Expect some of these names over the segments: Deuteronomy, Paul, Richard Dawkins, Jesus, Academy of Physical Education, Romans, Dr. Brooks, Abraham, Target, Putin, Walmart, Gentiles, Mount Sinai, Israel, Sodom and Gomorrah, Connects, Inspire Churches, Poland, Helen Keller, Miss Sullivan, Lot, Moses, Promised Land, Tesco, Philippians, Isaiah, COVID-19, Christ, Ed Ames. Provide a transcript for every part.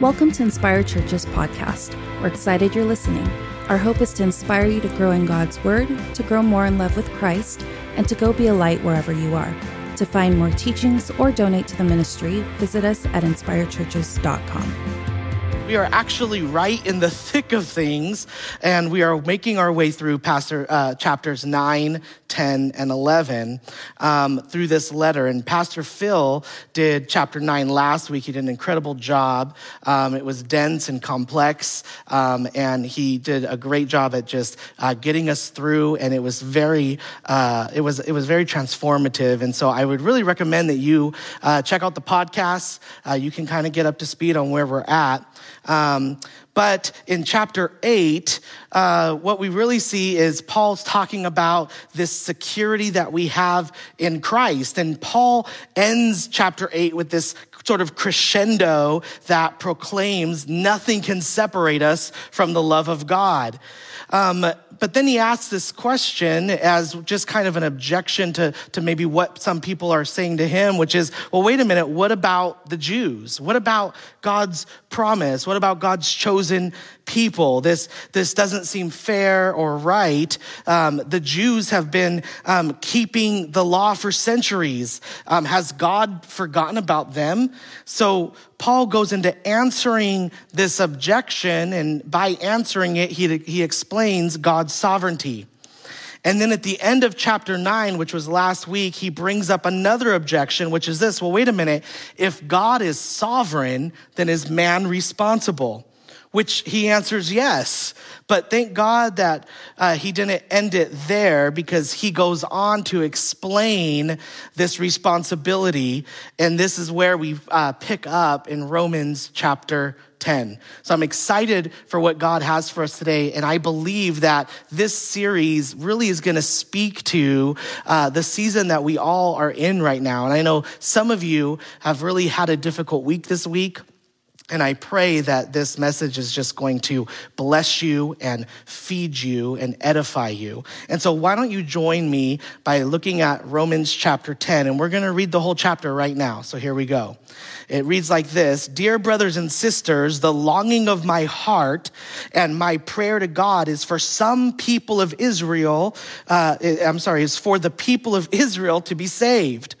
Welcome to Inspire Churches podcast. We're excited you're listening. Our hope is to inspire you to grow in God's Word, to grow more in love with Christ, and to go be a light wherever you are. To find more teachings or donate to the ministry, visit us at inspirechurches.com. We are actually right in the thick of things, and we are making our way through chapters 9, 10, and 11 through this letter. And Pastor Phil did chapter 9 last week. He did an incredible job. It was dense and complex, and he did a great job at just getting us through. And it was very transformative. And so I would really recommend that you check out the podcast. You can kind of get up to speed on where we're at. But in chapter 8, what we really see is Paul's talking about this security that we have in Christ. And Paul ends chapter 8 with this sort of crescendo that proclaims nothing can separate us from the love of God. But then he asks this question as just kind of an objection to maybe what some people are saying to him, which is, well, wait a minute, what about the Jews? What about God's promise? What about God's chosen people? This doesn't seem fair or right. The Jews have been keeping the law for centuries. Has God forgotten about them? So Paul goes into answering this objection, and by answering it, he explains God's sovereignty. And then at the end of chapter 9, which was last week, he brings up another objection, which is this: well, wait a minute, if God is sovereign, then is man responsible? Which he answers yes, but thank God that he didn't end it there, because he goes on to explain this responsibility, and this is where we pick up in Romans chapter 10. So I'm excited for what God has for us today, and I believe that this series really is going to speak to the season that we all are in right now. And I know some of you have really had a difficult week this week, and I pray that this message is just going to bless you and feed you and edify you. And so why don't you join me by looking at Romans chapter 10, and we're going to read the whole chapter right now. So here we go. It reads like this: "Dear brothers and sisters, the longing of my heart and my prayer to God is for the people of Israel to be saved.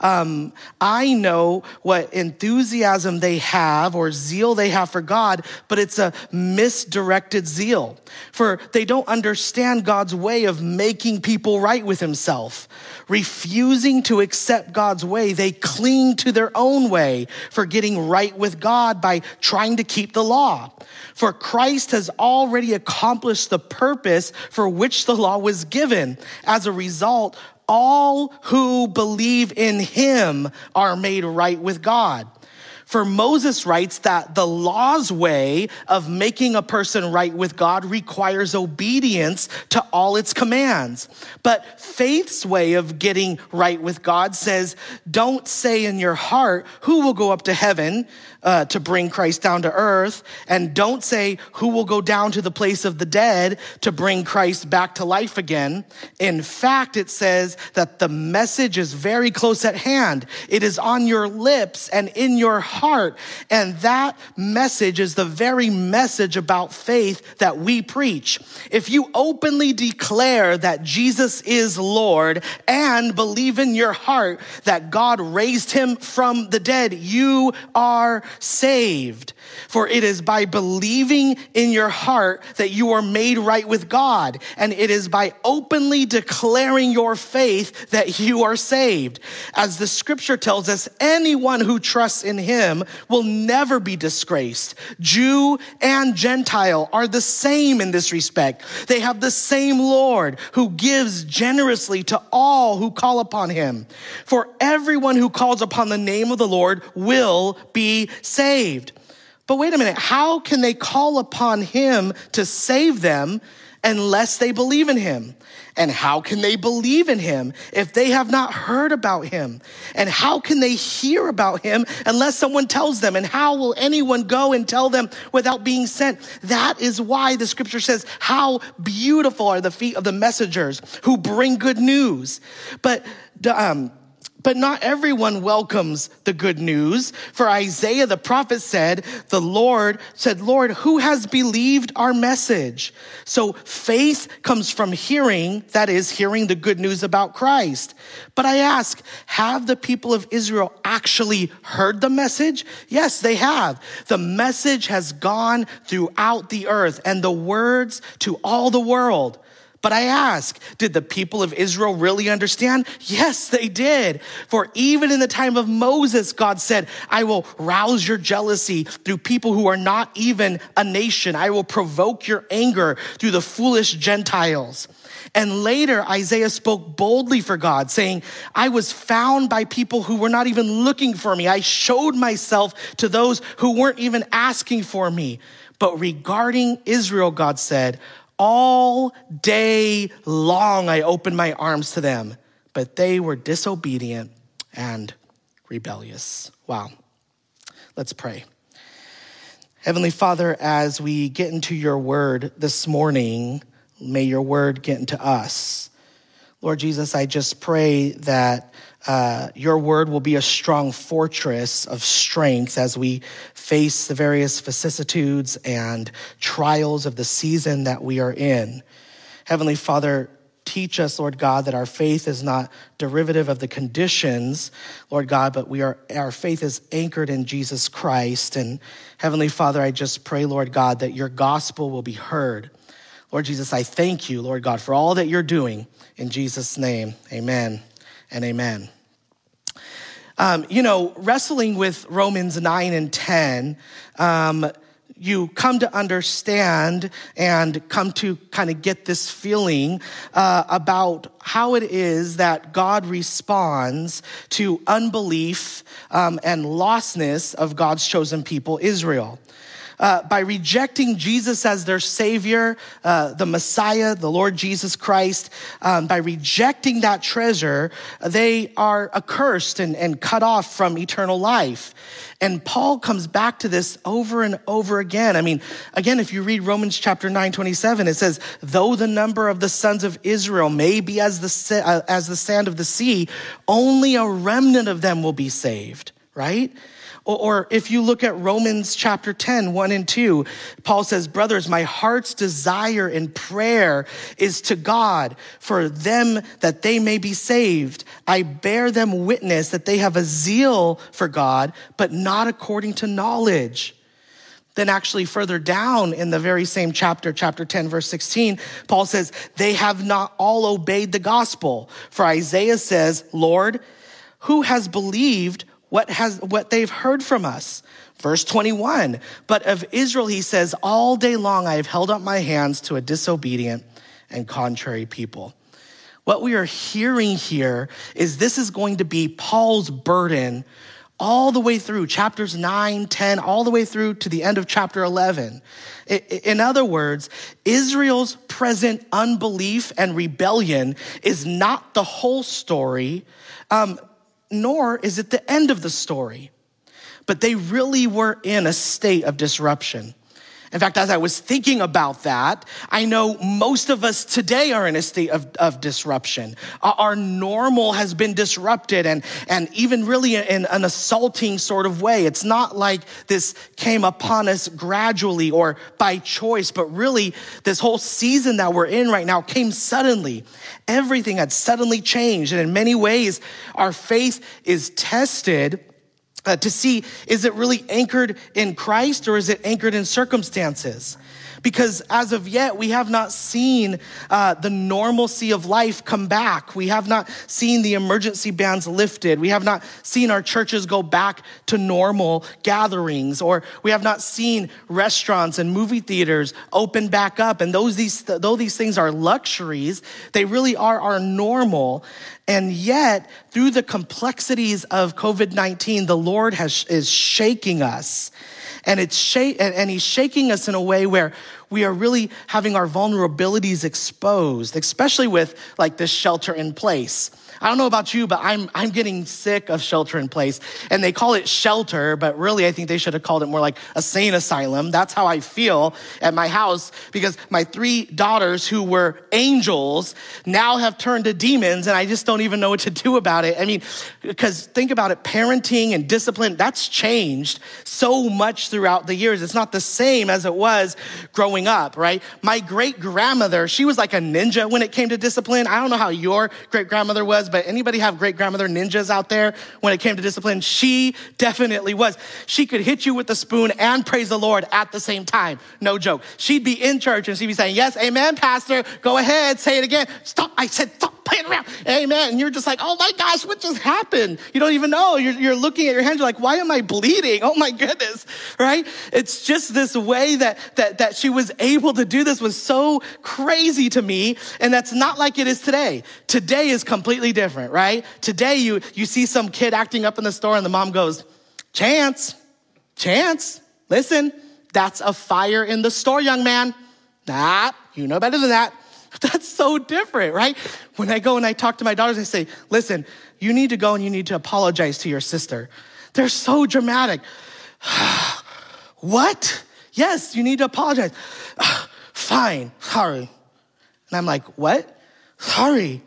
I know what enthusiasm they have or zeal they have for God, but it's a misdirected zeal. For they don't understand God's way of making people right with himself. Refusing to accept God's way, they cling to their own way for getting right with God by trying to keep the law. For Christ has already accomplished the purpose for which the law was given. As a result, all who believe in him are made right with God. For Moses writes that the law's way of making a person right with God requires obedience to all its commands. But faith's way of getting right with God says, don't say in your heart, who will go up to heaven to bring Christ down to earth? And don't say, who will go down to the place of the dead to bring Christ back to life again? In fact, it says that the message is very close at hand. It is on your lips and in your heart, and that message is the very message about faith that we preach. If you openly declare that Jesus is Lord and believe in your heart that God raised him from the dead, you are saved. For it is by believing in your heart that you are made right with God, and it is by openly declaring your faith that you are saved. As the scripture tells us, anyone who trusts in him will never be disgraced. Jew and Gentile are the same in this respect. They have the same Lord who gives generously to all who call upon him. For everyone who calls upon the name of the Lord will be saved." But wait a minute, how can they call upon him to save them unless they believe in him? And how can they believe in him if they have not heard about him? And how can they hear about him unless someone tells them? And how will anyone go and tell them without being sent? That is why the scripture says, how beautiful are the feet of the messengers who bring good news. But But not everyone welcomes the good news. For Isaiah the prophet said, Lord, who has believed our message? So faith comes from hearing, that is, hearing the good news about Christ. But I ask, have the people of Israel actually heard the message? Yes, they have. The message has gone throughout the earth and the words to all the world. But I ask, did the people of Israel really understand? Yes, they did. For even in the time of Moses, God said, I will rouse your jealousy through people who are not even a nation. I will provoke your anger through the foolish Gentiles. And later, Isaiah spoke boldly for God, saying, I was found by people who were not even looking for me. I showed myself to those who weren't even asking for me. But regarding Israel, God said, all day long, I opened my arms to them, but they were disobedient and rebellious. Wow. Let's pray. Heavenly Father, as we get into your word this morning, may your word get into us. Lord Jesus, I just pray that your word will be a strong fortress of strength as we face the various vicissitudes and trials of the season that we are in. Heavenly Father, teach us, Lord God, that our faith is not derivative of the conditions, Lord God, but our faith is anchored in Jesus Christ. And Heavenly Father, I just pray, Lord God, that your gospel will be heard. Lord Jesus, I thank you, Lord God, for all that you're doing. In Jesus' name, amen and amen. Wrestling with Romans 9 and 10, you come to understand and come to kind of get this feeling about how it is that God responds to unbelief and lostness of God's chosen people, Israel. By rejecting Jesus as their Savior, the Messiah, the Lord Jesus Christ, by rejecting that treasure, they are accursed and cut off from eternal life. And Paul comes back to this over and over again. If you read Romans chapter 9:27, it says, though the number of the sons of Israel may be as the sand of the sea, only a remnant of them will be saved, right? Or if you look at Romans chapter 10, 1 and 2, Paul says, brothers, my heart's desire and prayer is to God for them that they may be saved. I bear them witness that they have a zeal for God, but not according to knowledge. Then actually further down in the very same chapter, chapter 10, verse 16, Paul says, they have not all obeyed the gospel. For Isaiah says, Lord, who has believed what they've heard from us? Verse 21, but of Israel, he says, all day long, I have held up my hands to a disobedient and contrary people. What we are hearing here is this is going to be Paul's burden all the way through chapters 9, 10, all the way through to the end of chapter 11. In other words, Israel's present unbelief and rebellion is not the whole story, nor is it the end of the story. But they really were in a state of disruption. In fact, as I was thinking about that, I know most of us today are in a state of disruption. Our normal has been disrupted and even really in an assaulting sort of way. It's not like this came upon us gradually or by choice, but really this whole season that we're in right now came suddenly. Everything had suddenly changed. And in many ways, our faith is tested to see, is it really anchored in Christ or is it anchored in circumstances? Because as of yet, we have not seen the normalcy of life come back. We have not seen the emergency bans lifted. We have not seen our churches go back to normal gatherings, or we have not seen restaurants and movie theaters open back up. And though these things are luxuries, they really are our normal. And yet, through the complexities of COVID-19, the Lord is shaking us. And he's shaking us in a way where we are really having our vulnerabilities exposed, especially with like this shelter in place. I don't know about you, but I'm getting sick of shelter in place. And they call it shelter, but really I think they should have called it more like a sane asylum. That's how I feel at my house, because my three daughters who were angels now have turned to demons, and I just don't even know what to do about it. I mean, because think about it, parenting and discipline, that's changed so much throughout the years. It's not the same as it was growing up, right? My great-grandmother, she was like a ninja when it came to discipline. I don't know how your great-grandmother was, but anybody have great-grandmother ninjas out there when it came to discipline? She definitely was. She could hit you with a spoon and praise the Lord at the same time. No joke. She'd be in church and she'd be saying, yes, amen, pastor, go ahead, say it again. Stop, I said, stop playing around. Amen. And you're just like, oh my gosh, what just happened? You don't even know. You're looking at your hands, you're like, why am I bleeding? Oh my goodness, right? It's just this way that she was able to do this was so crazy to me. And that's not like it is today. Today is completely different, right? Today you see some kid acting up in the store and the mom goes, Chance, listen, that's a fire in the store, young man. Nah, you know better than that. That's so different, right? When I go and I talk to my daughters, I say, listen, you need to go and you need to apologize to your sister. They're so dramatic. What? Yes, you need to apologize. Fine, sorry. And I'm like, what? Sorry.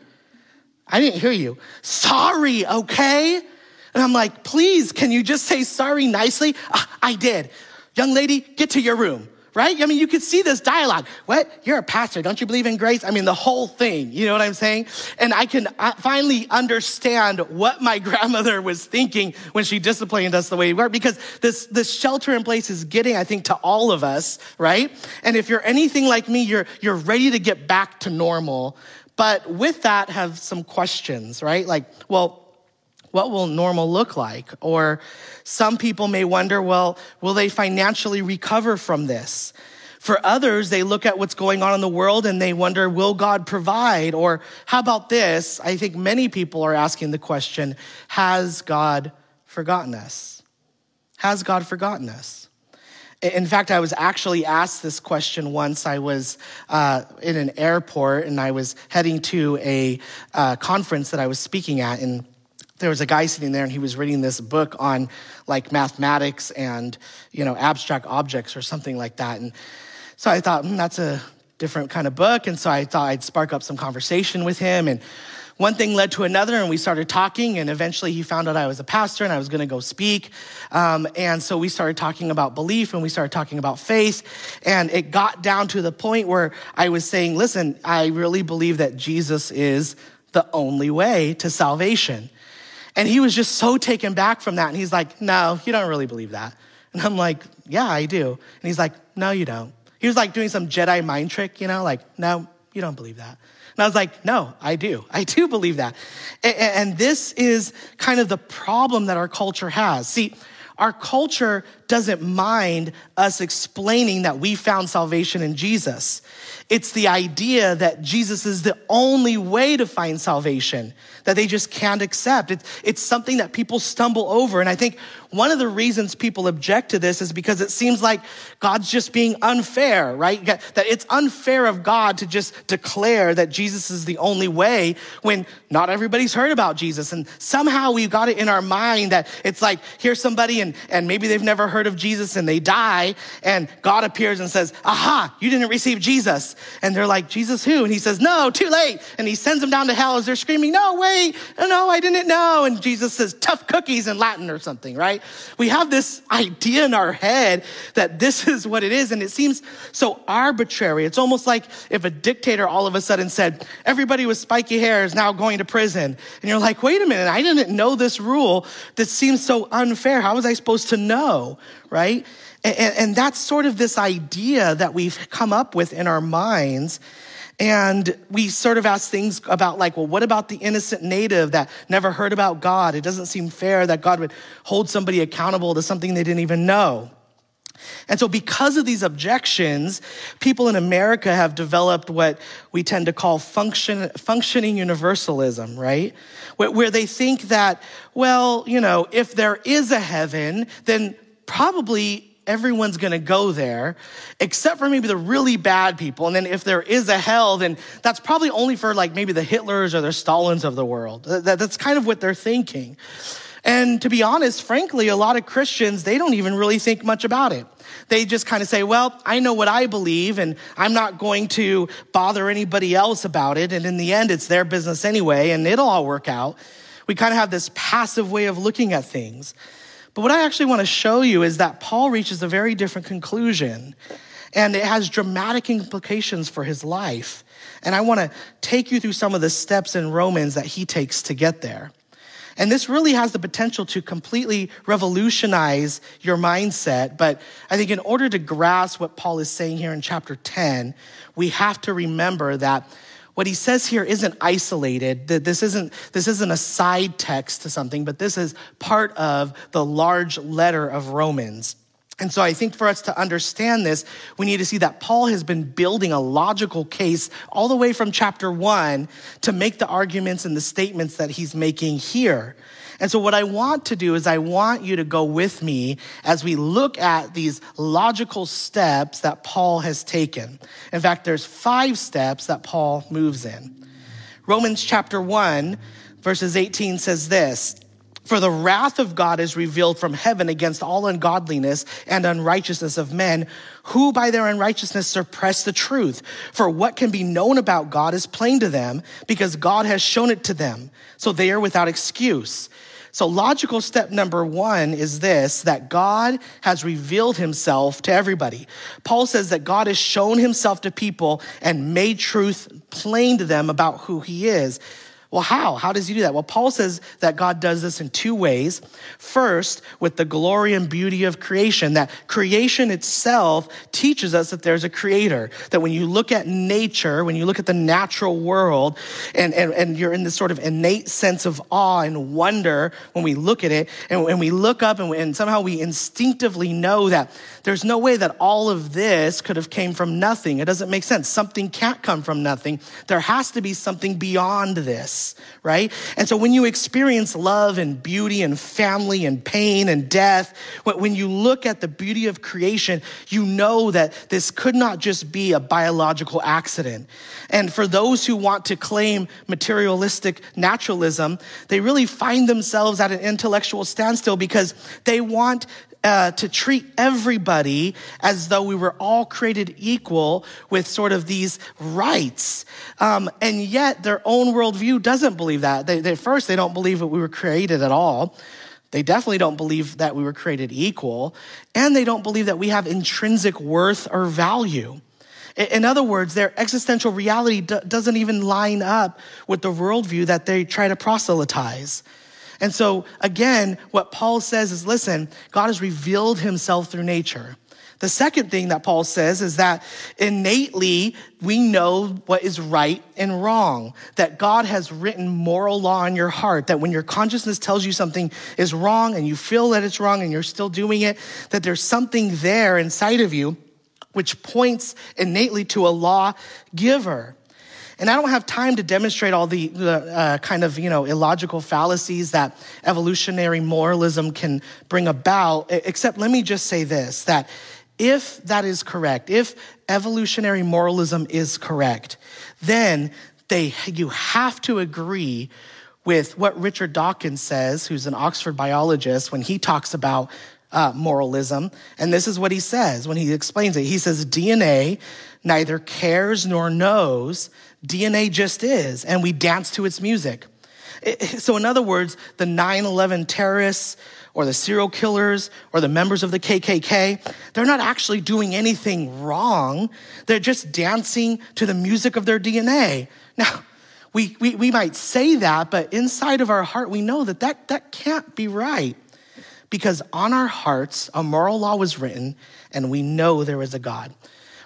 I didn't hear you. Sorry, okay? And I'm like, please, can you just say sorry nicely? I did. Young lady, get to your room. Right? I mean, you could see this dialogue. What? You're a pastor. Don't you believe in grace? I mean, the whole thing. You know what I'm saying? And I can finally understand what my grandmother was thinking when she disciplined us the way we were, because this shelter in place is getting, I think, to all of us, right? And if you're anything like me, you're ready to get back to normal. But with that, have some questions, right? Like, well, what will normal look like? Or some people may wonder, well, will they financially recover from this? For others, they look at what's going on in the world and they wonder, will God provide? Or how about this? I think many people are asking the question, has God forgotten us? Has God forgotten us? In fact, I was actually asked this question once. I was in an airport and I was heading to a conference that I was speaking at, and there was a guy sitting there and he was reading this book on like mathematics and, abstract objects or something like that. And so I thought, that's a different kind of book. And so I thought I'd spark up some conversation with him. And one thing led to another and we started talking, and eventually he found out I was a pastor and I was gonna go speak. And so we started talking about belief and we started talking about faith. And it got down to the point where I was saying, listen, I really believe that Jesus is the only way to salvation. And he was just so taken back from that. And he's like, no, you don't really believe that. And I'm like, yeah, I do. And he's like, no, you don't. He was like doing some Jedi mind trick, like, no, you don't believe that. And I was like, no, I do. I do believe that. And this is kind of the problem that our culture has. See, our culture doesn't mind us explaining that we found salvation in Jesus. It's the idea that Jesus is the only way to find salvation that they just can't accept. It's something that people stumble over. And I think one of the reasons people object to this is because it seems like God's just being unfair, right? That it's unfair of God to just declare that Jesus is the only way when not everybody's heard about Jesus. And somehow we've got it in our mind that it's like, here's somebody and maybe they've never heard of Jesus and they die, and God appears and says, aha, you didn't receive Jesus. And they're like, Jesus who? And he says, no, too late. And he sends them down to hell as they're screaming, no, wait, no, I didn't know. And Jesus says, tough cookies in Latin or something, right? We have this idea in our head that this is what it is, and it seems so arbitrary. It's almost like if a dictator all of a sudden said, everybody with spiky hair is now going to prison. And you're like, wait a minute, I didn't know this rule. This seems so unfair. How was I supposed to know? Right? And that's sort of this idea that we've come up with in our minds. And we sort of ask things about like, well, what about the innocent native that never heard about God? It doesn't seem fair that God would hold somebody accountable to something they didn't even know. And so because of these objections, people in America have developed what we tend to call functioning universalism, right? Where they think that, well, if there is a heaven, then probably everyone's gonna go there, except for maybe the really bad people. And then if there is a hell, then that's probably only for like maybe the Hitlers or the Stalins of the world. That's kind of what they're thinking. And to be honest, frankly, a lot of Christians, they don't even really think much about it. They just kind of say, well, I know what I believe and I'm not going to bother anybody else about it. And in the end, it's their business anyway, and it'll all work out. We kind of have this passive way of looking at things. But what I actually want to show you is that Paul reaches a very different conclusion, and it has dramatic implications for his life. And I want to take you through some of the steps in Romans that he takes to get there. And this really has the potential to completely revolutionize your mindset. But I think in order to grasp what Paul is saying here in chapter 10, we have to remember that what he says here isn't isolated. This isn't a side text to something, but this is part of the large letter of Romans. And so I think for us to understand this, we need to see that Paul has been building a logical case all the way from chapter 1 to make the arguments and the statements that he's making here. And so what I want to do is I want you to go with me as we look at these logical steps that Paul has taken. In fact, there's 5 steps that Paul moves in. Romans chapter 1, verses 18 says this: "For the wrath of God is revealed from heaven against all ungodliness and unrighteousness of men, who by their unrighteousness suppress the truth. For what can be known about God is plain to them, because God has shown it to them. So they are without excuse." So logical step number 1 is this, that God has revealed himself to everybody. Paul says that God has shown himself to people and made truth plain to them about who he is. Well, how? How does he do that? Well, Paul says that God does this in 2 ways. First, with the glory and beauty of creation, that creation itself teaches us that there's a creator, that when you look at nature, when you look at the natural world, and you're in this sort of innate sense of awe and wonder when we look at it, and we look up and somehow we instinctively know that there's no way that all of this could have came from nothing. It doesn't make sense. Something can't come from nothing. There has to be something beyond this. Right? And so when you experience love and beauty and family and pain and death, when you look at the beauty of creation, you know that this could not just be a biological accident. And for those who want to claim materialistic naturalism, they really find themselves at an intellectual standstill, because they want to treat everybody as though we were all created equal with sort of these rights. And yet their own worldview doesn't believe that. They don't believe that we were created at all. They definitely don't believe that we were created equal. And they don't believe that we have intrinsic worth or value. In other words, their existential reality doesn't even line up with the worldview that they try to proselytize. And so again, what Paul says is, listen, God has revealed himself through nature. The second thing that Paul says is that innately we know what is right and wrong, that God has written moral law in your heart, that when your consciousness tells you something is wrong and you feel that it's wrong and you're still doing it, that there's something there inside of you which points innately to a law giver. And I don't have time to demonstrate all the kind of, illogical fallacies that evolutionary moralism can bring about, except let me just say this, that if that is correct, if evolutionary moralism is correct, then you have to agree with what Richard Dawkins says, who's an Oxford biologist, when he talks about moralism. And this is what he says when he explains it. He says, DNA neither cares nor knows. DNA just is, and we dance to its music. So in other words, the 9/11 terrorists or the serial killers or the members of the KKK, they're not actually doing anything wrong. They're just dancing to the music of their DNA. Now, we might say that, but inside of our heart, we know that can't be right, because on our hearts, a moral law was written, and we know there is a God.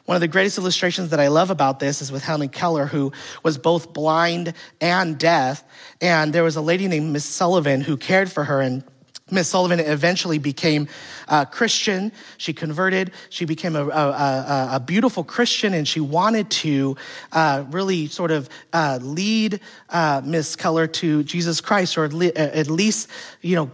One of the greatest illustrations that I love about this is with Helen Keller, who was both blind and deaf. And there was a lady named Miss Sullivan who cared for her. And Miss Sullivan eventually became a Christian. She converted. She became a beautiful Christian, and she wanted to really sort of lead Miss Keller to Jesus Christ, or at least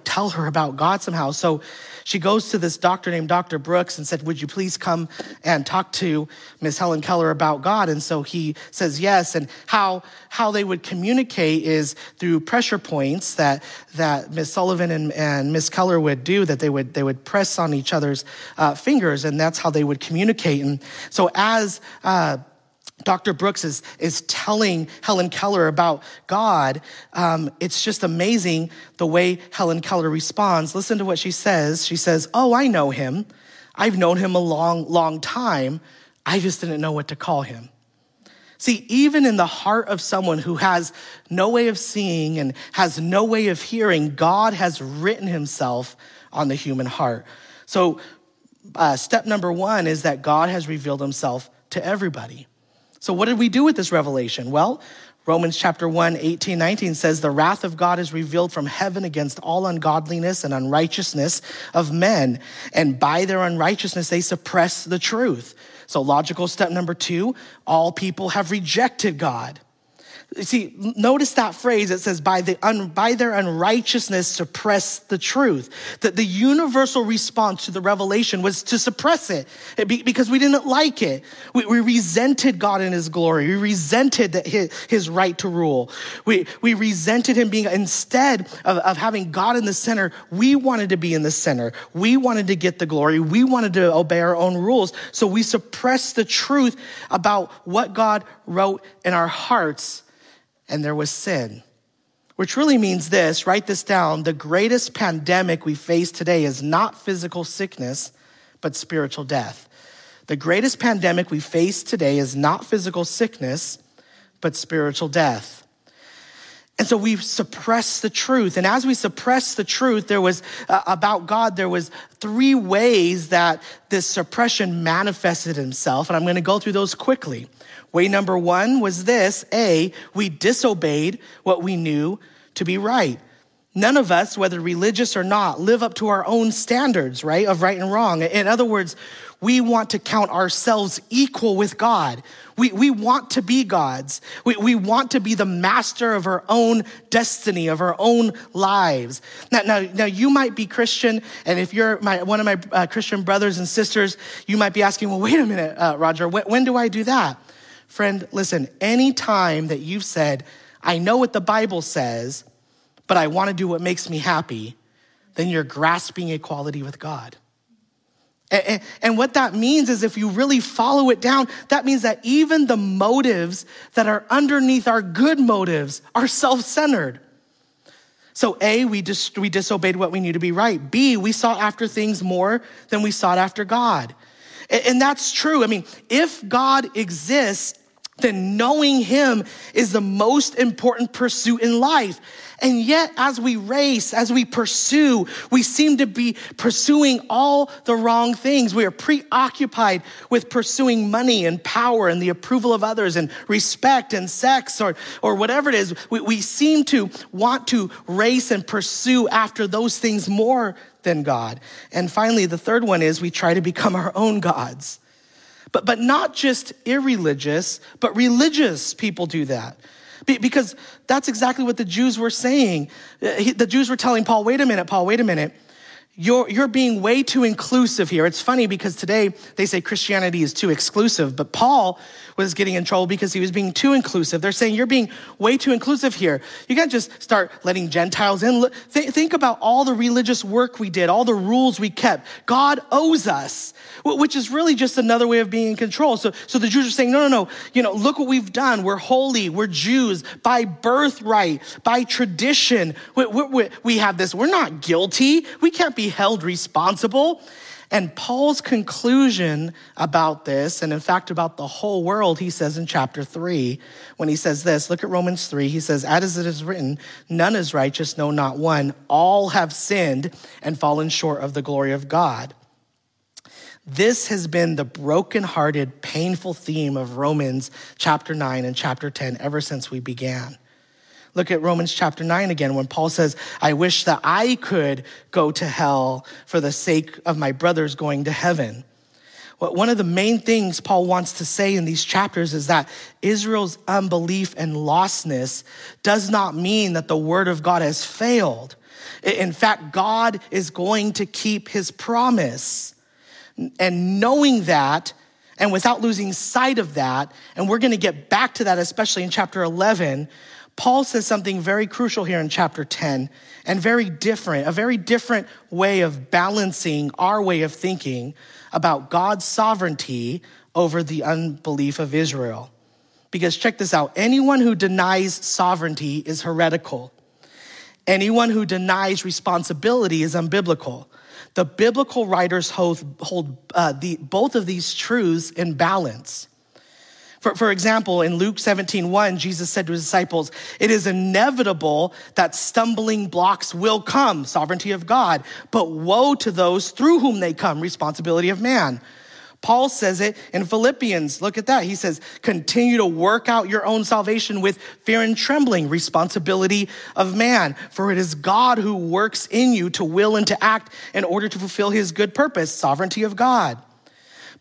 tell her about God somehow. So She goes to this doctor named Dr. Brooks and said, would you please come and talk to Miss Helen Keller about God? And so he says yes. And how they would communicate is through pressure points that Miss Sullivan and Miss Keller would do, that they would press on each other's fingers, and that's how they would communicate. And so as Dr. Brooks is telling Helen Keller about God, it's just amazing the way Helen Keller responds. Listen to what she says. She says, oh, I know him. I've known him a long, long time. I just didn't know what to call him. See, even in the heart of someone who has no way of seeing and has no way of hearing, God has written himself on the human heart. So step number one is that God has revealed himself to everybody. So what did we do with this revelation? Well, Romans chapter 1, 18, 19 says, the wrath of God is revealed from heaven against all ungodliness and unrighteousness of men. And by their unrighteousness, they suppress the truth. So logical step number two, all people have rejected God. You see, notice that phrase. It says, by their unrighteousness, suppress the truth. That the universal response to the revelation was to suppress it because we didn't like it. We resented God in his glory. We resented his right to rule. We resented him being, instead of having God in the center, we wanted to be in the center. We wanted to get the glory. We wanted to obey our own rules. So we suppressed the truth about what God wrote in our hearts. And there was sin, which really means this, write this down. The greatest pandemic we face today is not physical sickness, but spiritual death. The greatest pandemic we face today is not physical sickness, but spiritual death. And so we suppress the truth. And as we suppress the truth, there was about God, there was three ways that this suppression manifested himself. And I'm going to go through those quickly. Way number one was this. A, we disobeyed what we knew to be right. None of us, whether religious or not, live up to our own standards, right, of right and wrong. In other words, we want to count ourselves equal with God. We want to be gods. We want to be the master of our own destiny, of our own lives. Now you might be Christian, and if you're one of my Christian brothers and sisters, you might be asking, well, wait a minute, Roger, when do I do that? Friend, listen, any time that you've said, I know what the Bible says, but I want to do what makes me happy, then you're grasping equality with God. And what that means is if you really follow it down, that means that even the motives that are underneath our good motives are self-centered. So A, we disobeyed what we knew to be right. B, we sought after things more than we sought after God. And that's true. I mean, if God exists, then knowing him is the most important pursuit in life. And yet, as we race, as we pursue, we seem to be pursuing all the wrong things. We are preoccupied with pursuing money and power and the approval of others and respect and sex or whatever it is. We seem to want to race and pursue after those things more than God. And finally, the third one is we try to become our own gods. But not just irreligious, but religious people do that. Because that's exactly what the Jews were saying. The Jews were telling Paul, wait a minute. You're being way too inclusive here. It's funny because today they say Christianity is too exclusive, but Paul was getting in trouble because he was being too inclusive. They're saying you're being way too inclusive here. You can't just start letting Gentiles in. Think about all the religious work we did, all the rules we kept. God owes us, which is really just another way of being in control. So the Jews are saying, no. You know, look what we've done. We're holy. We're Jews by birthright, by tradition. We have this. We're not guilty. We can't be held responsible. And Paul's conclusion about this, and in fact, about the whole world, he says in chapter 3, when he says this, look at Romans 3, he says, as it is written, none is righteous, no, not one. All have sinned and fallen short of the glory of God. This has been the brokenhearted, painful theme of Romans chapter 9 and chapter 10 ever since we began. Look at Romans chapter 9 again, when Paul says, I wish that I could go to hell for the sake of my brothers going to heaven. One of the main things Paul wants to say in these chapters is that Israel's unbelief and lostness does not mean that the word of God has failed. In fact, God is going to keep his promise. And knowing that, and without losing sight of that, and we're going to get back to that, especially in chapter 11, Paul says something very crucial here in chapter 10, and a very different way of balancing our way of thinking about God's sovereignty over the unbelief of Israel. Because check this out, anyone who denies sovereignty is heretical. Anyone who denies responsibility is unbiblical. The biblical writers hold both of these truths in balance. For example, in Luke 17:1, Jesus said to his disciples, "It is inevitable that stumbling blocks will come, sovereignty of God, but woe to those through whom they come, responsibility of man." Paul says it in Philippians. Look at that. He says, continue to work out your own salvation with fear and trembling, responsibility of man. For it is God who works in you to will and to act in order to fulfill his good purpose, sovereignty of God.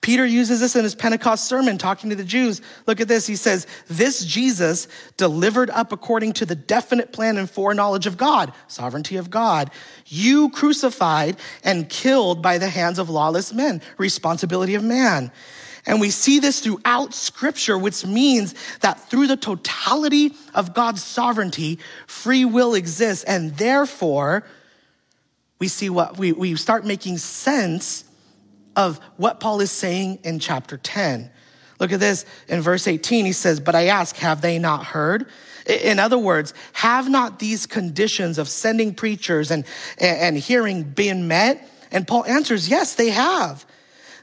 Peter uses this in his Pentecost sermon, talking to the Jews. Look at this. He says, this Jesus delivered up according to the definite plan and foreknowledge of God, sovereignty of God, you crucified and killed by the hands of lawless men, responsibility of man. And we see this throughout Scripture, which means that through the totality of God's sovereignty, free will exists. And therefore, we see what we start making sense of what Paul is saying in chapter 10. Look at this. In verse 18, he says, but I ask, have they not heard? In other words, have not these conditions of sending preachers and hearing been met? And Paul answers, yes, they have.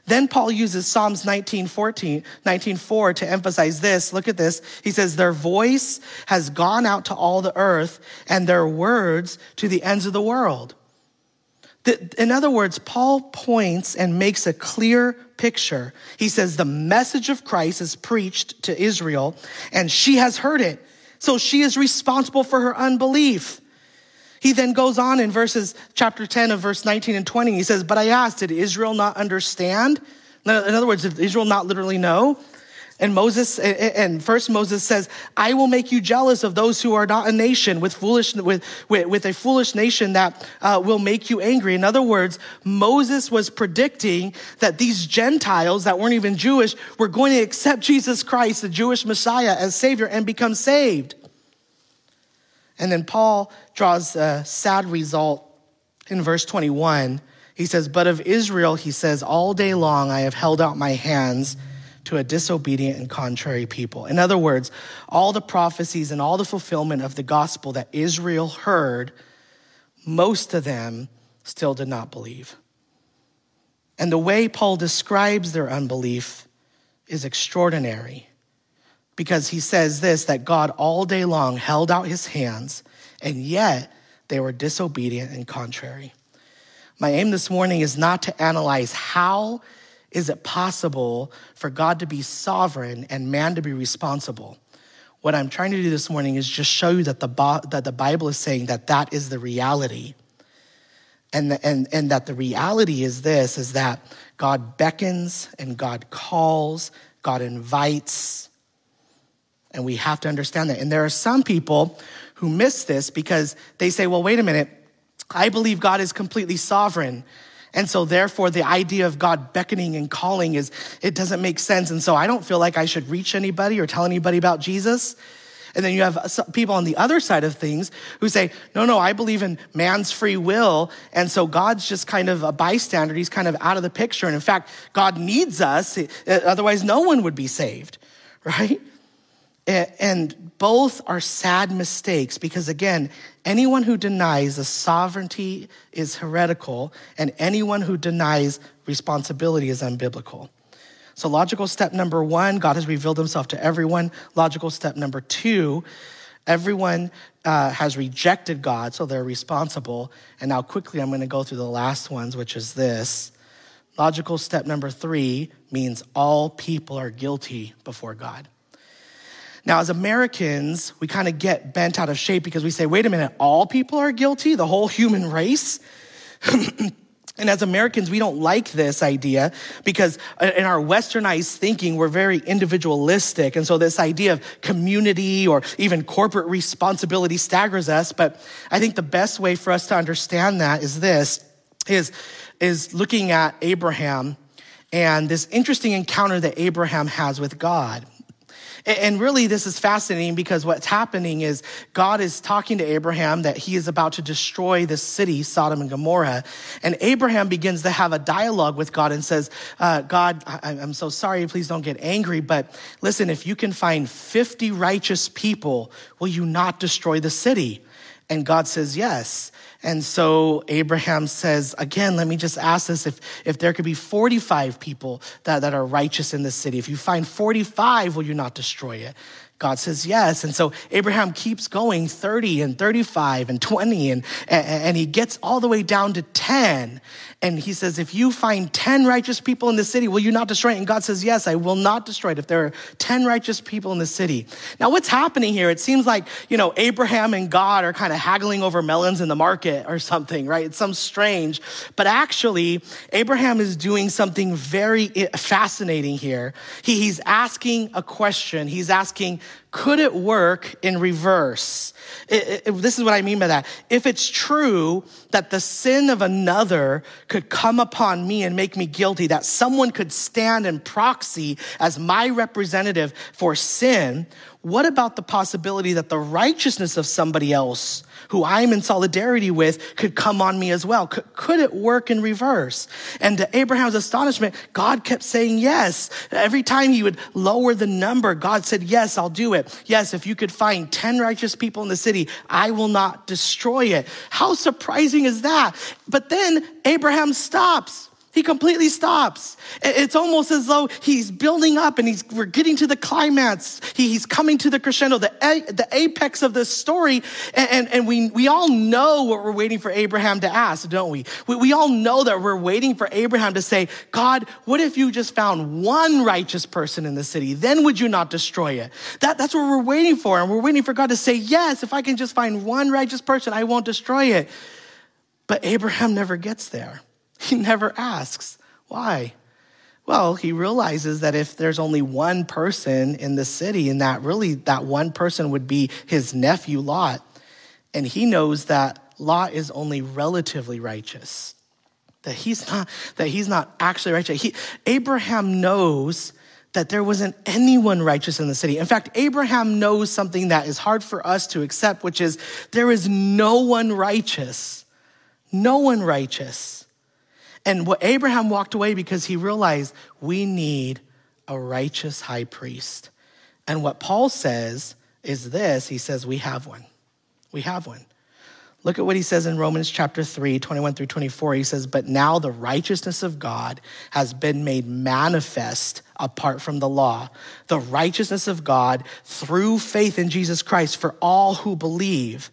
Then Paul uses Psalms 19:4 to emphasize this. Look at this. He says, their voice has gone out to all the earth and their words to the ends of the world. In other words, Paul points and makes a clear picture. He says the message of Christ is preached to Israel and she has heard it. So she is responsible for her unbelief. He then goes on in chapter 10 of verse 19 and 20. He says, but I asked, did Israel not understand? In other words, did Israel not literally know? And first Moses says, I will make you jealous of those who are not a nation with a foolish nation that will make you angry. In other words, Moses was predicting that these Gentiles that weren't even Jewish were going to accept Jesus Christ, the Jewish Messiah, as Savior and become saved. And then Paul draws a sad result in verse 21. He says, but of Israel, he says, all day long I have held out my hands to a disobedient and contrary people. In other words, all the prophecies and all the fulfillment of the gospel that Israel heard, most of them still did not believe. And the way Paul describes their unbelief is extraordinary because he says this, that God all day long held out his hands and yet they were disobedient and contrary. My aim this morning is not to analyze how is it possible for God to be sovereign and man to be responsible. What I'm trying to do this morning is just show you that the Bible is saying that is the reality. And that the reality is this, is that God beckons and God calls, God invites, and we have to understand that. And there are some people who miss this because they say, well, wait a minute, I believe God is completely sovereign. And so therefore, the idea of God beckoning and calling it doesn't make sense. And so I don't feel like I should reach anybody or tell anybody about Jesus. And then you have people on the other side of things who say, no, I believe in man's free will. And so God's just kind of a bystander. He's kind of out of the picture. And in fact, God needs us. Otherwise, no one would be saved, right? And both are sad mistakes because, again, anyone who denies the sovereignty is heretical, and anyone who denies responsibility is unbiblical. So logical step number one, God has revealed himself to everyone. Logical step number two, everyone has rejected God, so they're responsible. And now quickly, I'm going to go through the last ones, which is this. Logical step number three means all people are guilty before God. Now, as Americans, we kind of get bent out of shape because we say, wait a minute, all people are guilty, the whole human race? And as Americans, we don't like this idea because in our westernized thinking, we're very individualistic. And so this idea of community or even corporate responsibility staggers us. But I think the best way for us to understand that is this, is looking at Abraham and this interesting encounter that Abraham has with God. And really, this is fascinating because what's happening is God is talking to Abraham that he is about to destroy this city, Sodom and Gomorrah. And Abraham begins to have a dialogue with God and says, God, I'm so sorry, please don't get angry, but listen, if you can find 50 righteous people, will you not destroy the city? And God says, yes. And so Abraham says, again, let me just ask this, if there could be 45 people that are righteous in the city, if you find 45, will you not destroy it? God says, yes. And so Abraham keeps going 30 and 35 and 20 and he gets all the way down to 10. And he says, if you find 10 righteous people in the city, will you not destroy it? And God says, yes, I will not destroy it if there are 10 righteous people in the city. Now what's happening here? It seems like, Abraham and God are kind of haggling over melons in the market or something, right? It's some strange, but actually Abraham is doing something very fascinating here. He's asking a question. He's asking, could it work in reverse? This is what I mean by that. If it's true that the sin of another could come upon me and make me guilty, that someone could stand in proxy as my representative for sin, what about the possibility that the righteousness of somebody else who I'm in solidarity with could come on me as well? Could it work in reverse? And to Abraham's astonishment, God kept saying yes. Every time he would lower the number, God said, yes, I'll do it. Yes, if you could find 10 righteous people in the city, I will not destroy it. How surprising is that? But then Abraham stops. He completely stops. It's almost as though he's building up and we're getting to the climax. He's coming to the crescendo, the apex of this story. And we all know what we're waiting for Abraham to ask, don't we? We all know that we're waiting for Abraham to say, God, what if you just found one righteous person in the city? Then would you not destroy it? That's what we're waiting for. And we're waiting for God to say, yes, if I can just find one righteous person, I won't destroy it. But Abraham never gets there. He never asks. Why? Well, he realizes that if there's only one person in the city, and that one person would be his nephew Lot, and he knows that Lot is only relatively righteous, that he's not actually righteous. Abraham knows that there wasn't anyone righteous in the city. In fact, Abraham knows something that is hard for us to accept, which is there is no one righteous. No one righteous. And what Abraham walked away because he realized we need a righteous high priest. And what Paul says is this, he says, we have one. We have one. Look at what he says in Romans chapter 3, 21 through 24. He says, but now the righteousness of God has been made manifest apart from the law. The righteousness of God through faith in Jesus Christ for all who believe.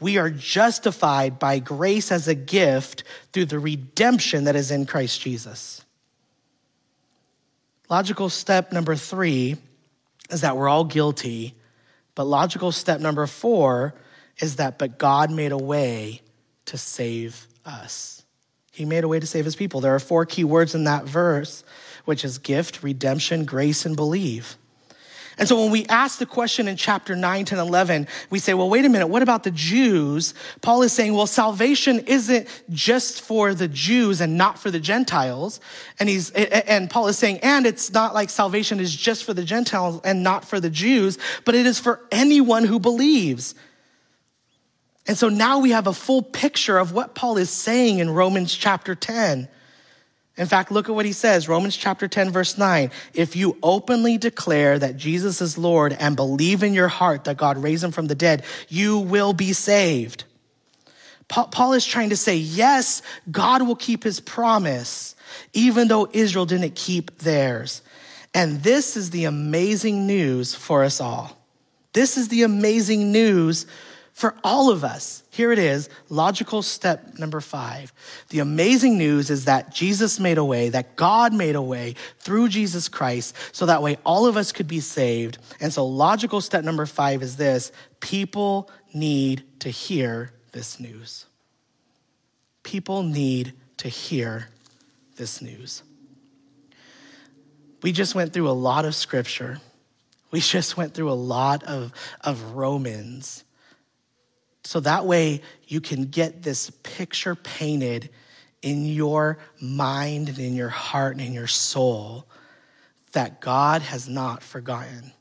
We are justified by grace as a gift through the redemption that is in Christ Jesus. Logical step number 3 is that we're all guilty, but logical step number 4 is that, but God made a way to save us. He made a way to save his people. There are 4 key words in that verse, which is gift, redemption, grace, and believe. And so when we ask the question in chapter 9, 10, 11, we say, well, wait a minute, what about the Jews? Paul is saying, well, salvation isn't just for the Jews and not for the Gentiles. And Paul is saying, and it's not like salvation is just for the Gentiles and not for the Jews, but it is for anyone who believes. And so now we have a full picture of what Paul is saying in Romans chapter 10. In fact, look at what he says, Romans chapter 10, verse 9. If you openly declare that Jesus is Lord and believe in your heart that God raised him from the dead, you will be saved. Paul is trying to say, yes, God will keep his promise, even though Israel didn't keep theirs. And this is the amazing news for us all. This is the amazing news for all of us. Here it is, logical step number 5. The amazing news is that Jesus made a way, that God made a way through Jesus Christ, so that way all of us could be saved. And so logical step number 5 is this, people need to hear this news. People need to hear this news. We just went through a lot of scripture. We just went through a lot of Romans. So that way you can get this picture painted in your mind and in your heart and in your soul that God has not forgotten.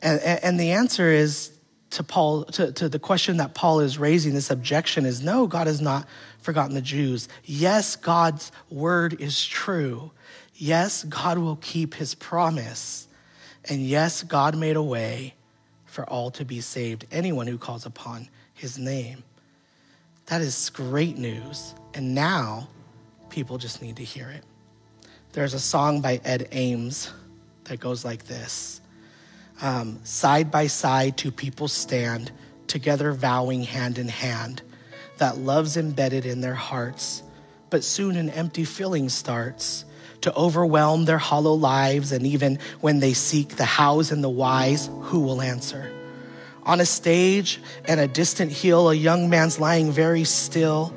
And the answer is to Paul, to the question that Paul is raising, this objection is no, God has not forgotten the Jews. Yes, God's word is true. Yes, God will keep his promise. And yes, God made a way for all to be saved, anyone who calls upon his name. That is great news. And now people just need to hear it. There's a song by Ed Ames that goes like this. Side by side, two people stand, together vowing hand in hand, that love's embedded in their hearts. But soon an empty feeling starts to overwhelm their hollow lives, and even when they seek the hows and the whys, who will answer? On a stage and a distant hill, a young man's lying very still.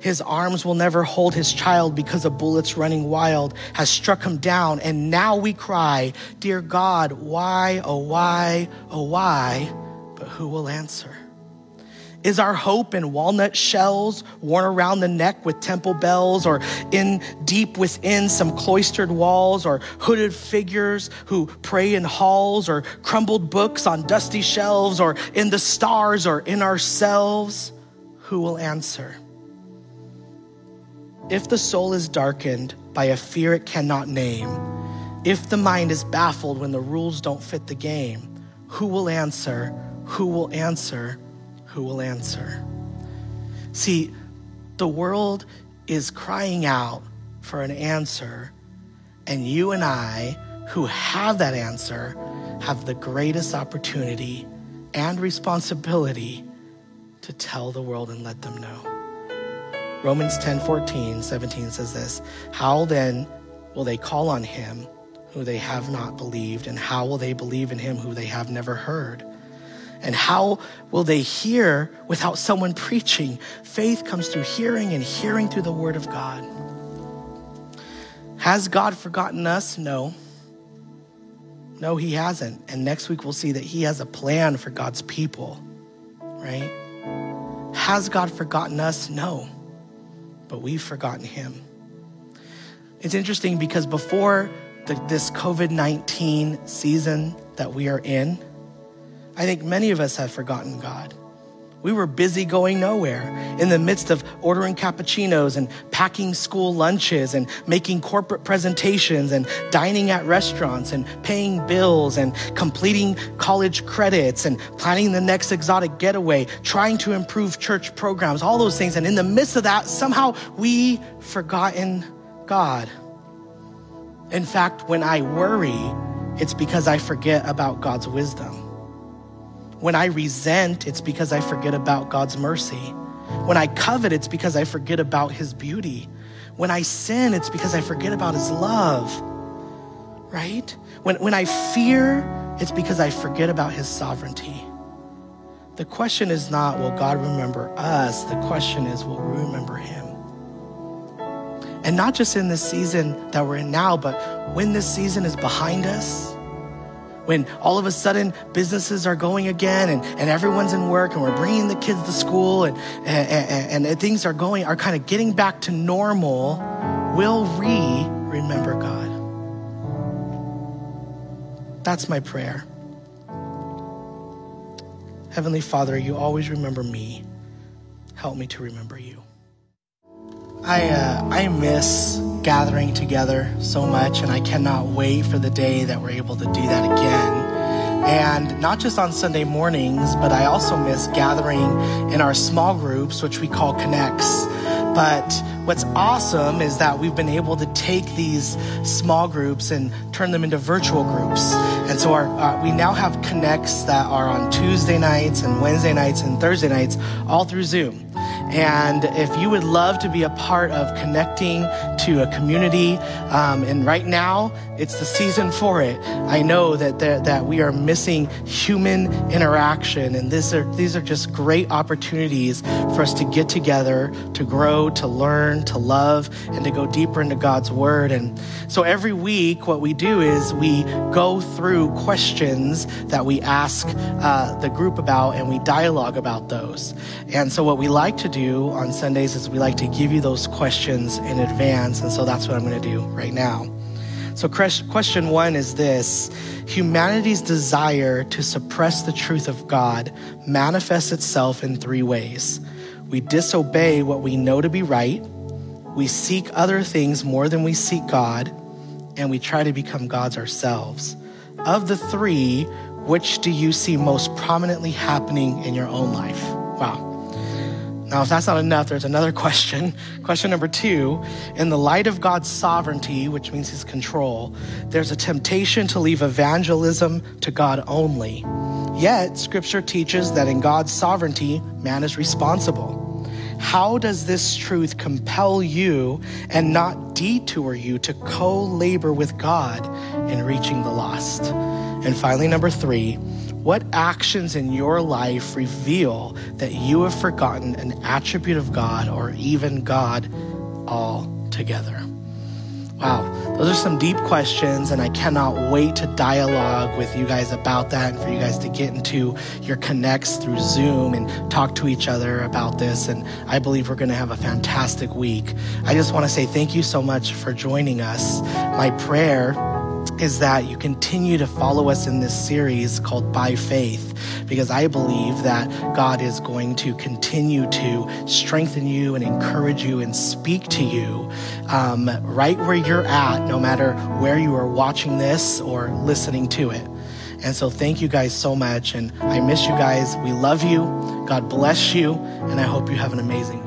His arms will never hold his child because a bullet's running wild has struck him down. And now we cry, dear God, why, oh why, oh why? But who will answer? Is our hope in walnut shells worn around the neck with temple bells, or in deep within some cloistered walls, or hooded figures who pray in halls, or crumbled books on dusty shelves, or in the stars, or in ourselves? Who will answer? If the soul is darkened by a fear it cannot name, if the mind is baffled when the rules don't fit the game, who will answer? Who will answer? Who will answer? See, the world is crying out for an answer, and you and I, who have that answer, have the greatest opportunity and responsibility to tell the world and let them know. Romans 10:14-17 says this, how then will they call on him who they have not believed? And how will they believe in him who they have never heard? And how will they hear without someone preaching? Faith comes through hearing, and hearing through the word of God. Has God forgotten us? No. No, he hasn't. And next week we'll see that he has a plan for God's people, right? Has God forgotten us? No. But we've forgotten him. It's interesting because before this COVID-19 season that we are in, I think many of us have forgotten God. We were busy going nowhere in the midst of ordering cappuccinos and packing school lunches and making corporate presentations and dining at restaurants and paying bills and completing college credits and planning the next exotic getaway, trying to improve church programs, all those things. And in the midst of that, somehow we forgotten God. In fact, when I worry, it's because I forget about God's wisdom. When I resent, it's because I forget about God's mercy. When I covet, it's because I forget about his beauty. When I sin, it's because I forget about his love, right? When I fear, it's because I forget about his sovereignty. The question is not, will God remember us? The question is, will we remember him? And not just in this season that we're in now, but when this season is behind us, when all of a sudden businesses are going again and everyone's in work and we're bringing the kids to school and things are kind of getting back to normal, will we remember God? That's my prayer. Heavenly Father, you always remember me. Help me to remember you. I miss gathering together so much, and I cannot wait for the day that we're able to do that again. And not just on Sunday mornings, but I also miss gathering in our small groups, which we call Connects. But what's awesome is that we've been able to take these small groups and turn them into virtual groups. And so we now have Connects that are on Tuesday nights and Wednesday nights and Thursday nights, all through Zoom. And if you would love to be a part of connecting to a community, and right now it's the season for it. I know that we are missing human interaction, and these are just great opportunities for us to get together, to grow, to learn, to love, and to go deeper into God's word. And so every week what we do is we go through questions that we ask the group about, and we dialogue about those. And so what we like to do on Sundays is we like to give you those questions in advance. And so that's what I'm going to do right now. So question one is this: humanity's desire to suppress the truth of God manifests itself in three ways. We disobey what we know to be right, we seek other things more than we seek God, and we try to become gods ourselves. Of the three, which do you see most prominently happening in your own life? Wow. Now, if that's not enough, there's another question. Question number two: in the light of God's sovereignty, which means his control, there's a temptation to leave evangelism to God only. Yet, scripture teaches that in God's sovereignty, man is responsible. How does this truth compel you and not detour you to co-labor with God in reaching the lost? And finally, number three: what actions in your life reveal that you have forgotten an attribute of God or even God altogether? Wow, those are some deep questions, and I cannot wait to dialogue with you guys about that and for you guys to get into your connects through Zoom and talk to each other about this. And I believe we're going to have a fantastic week. I just want to say thank you so much for joining us. My prayer is that you continue to follow us in this series called By Faith, because I believe that God is going to continue to strengthen you and encourage you and speak to you right where you're at, no matter where you are watching this or listening to it. And so thank you guys so much. And I miss you guys. We love you. God bless you. And I hope you have an amazing week.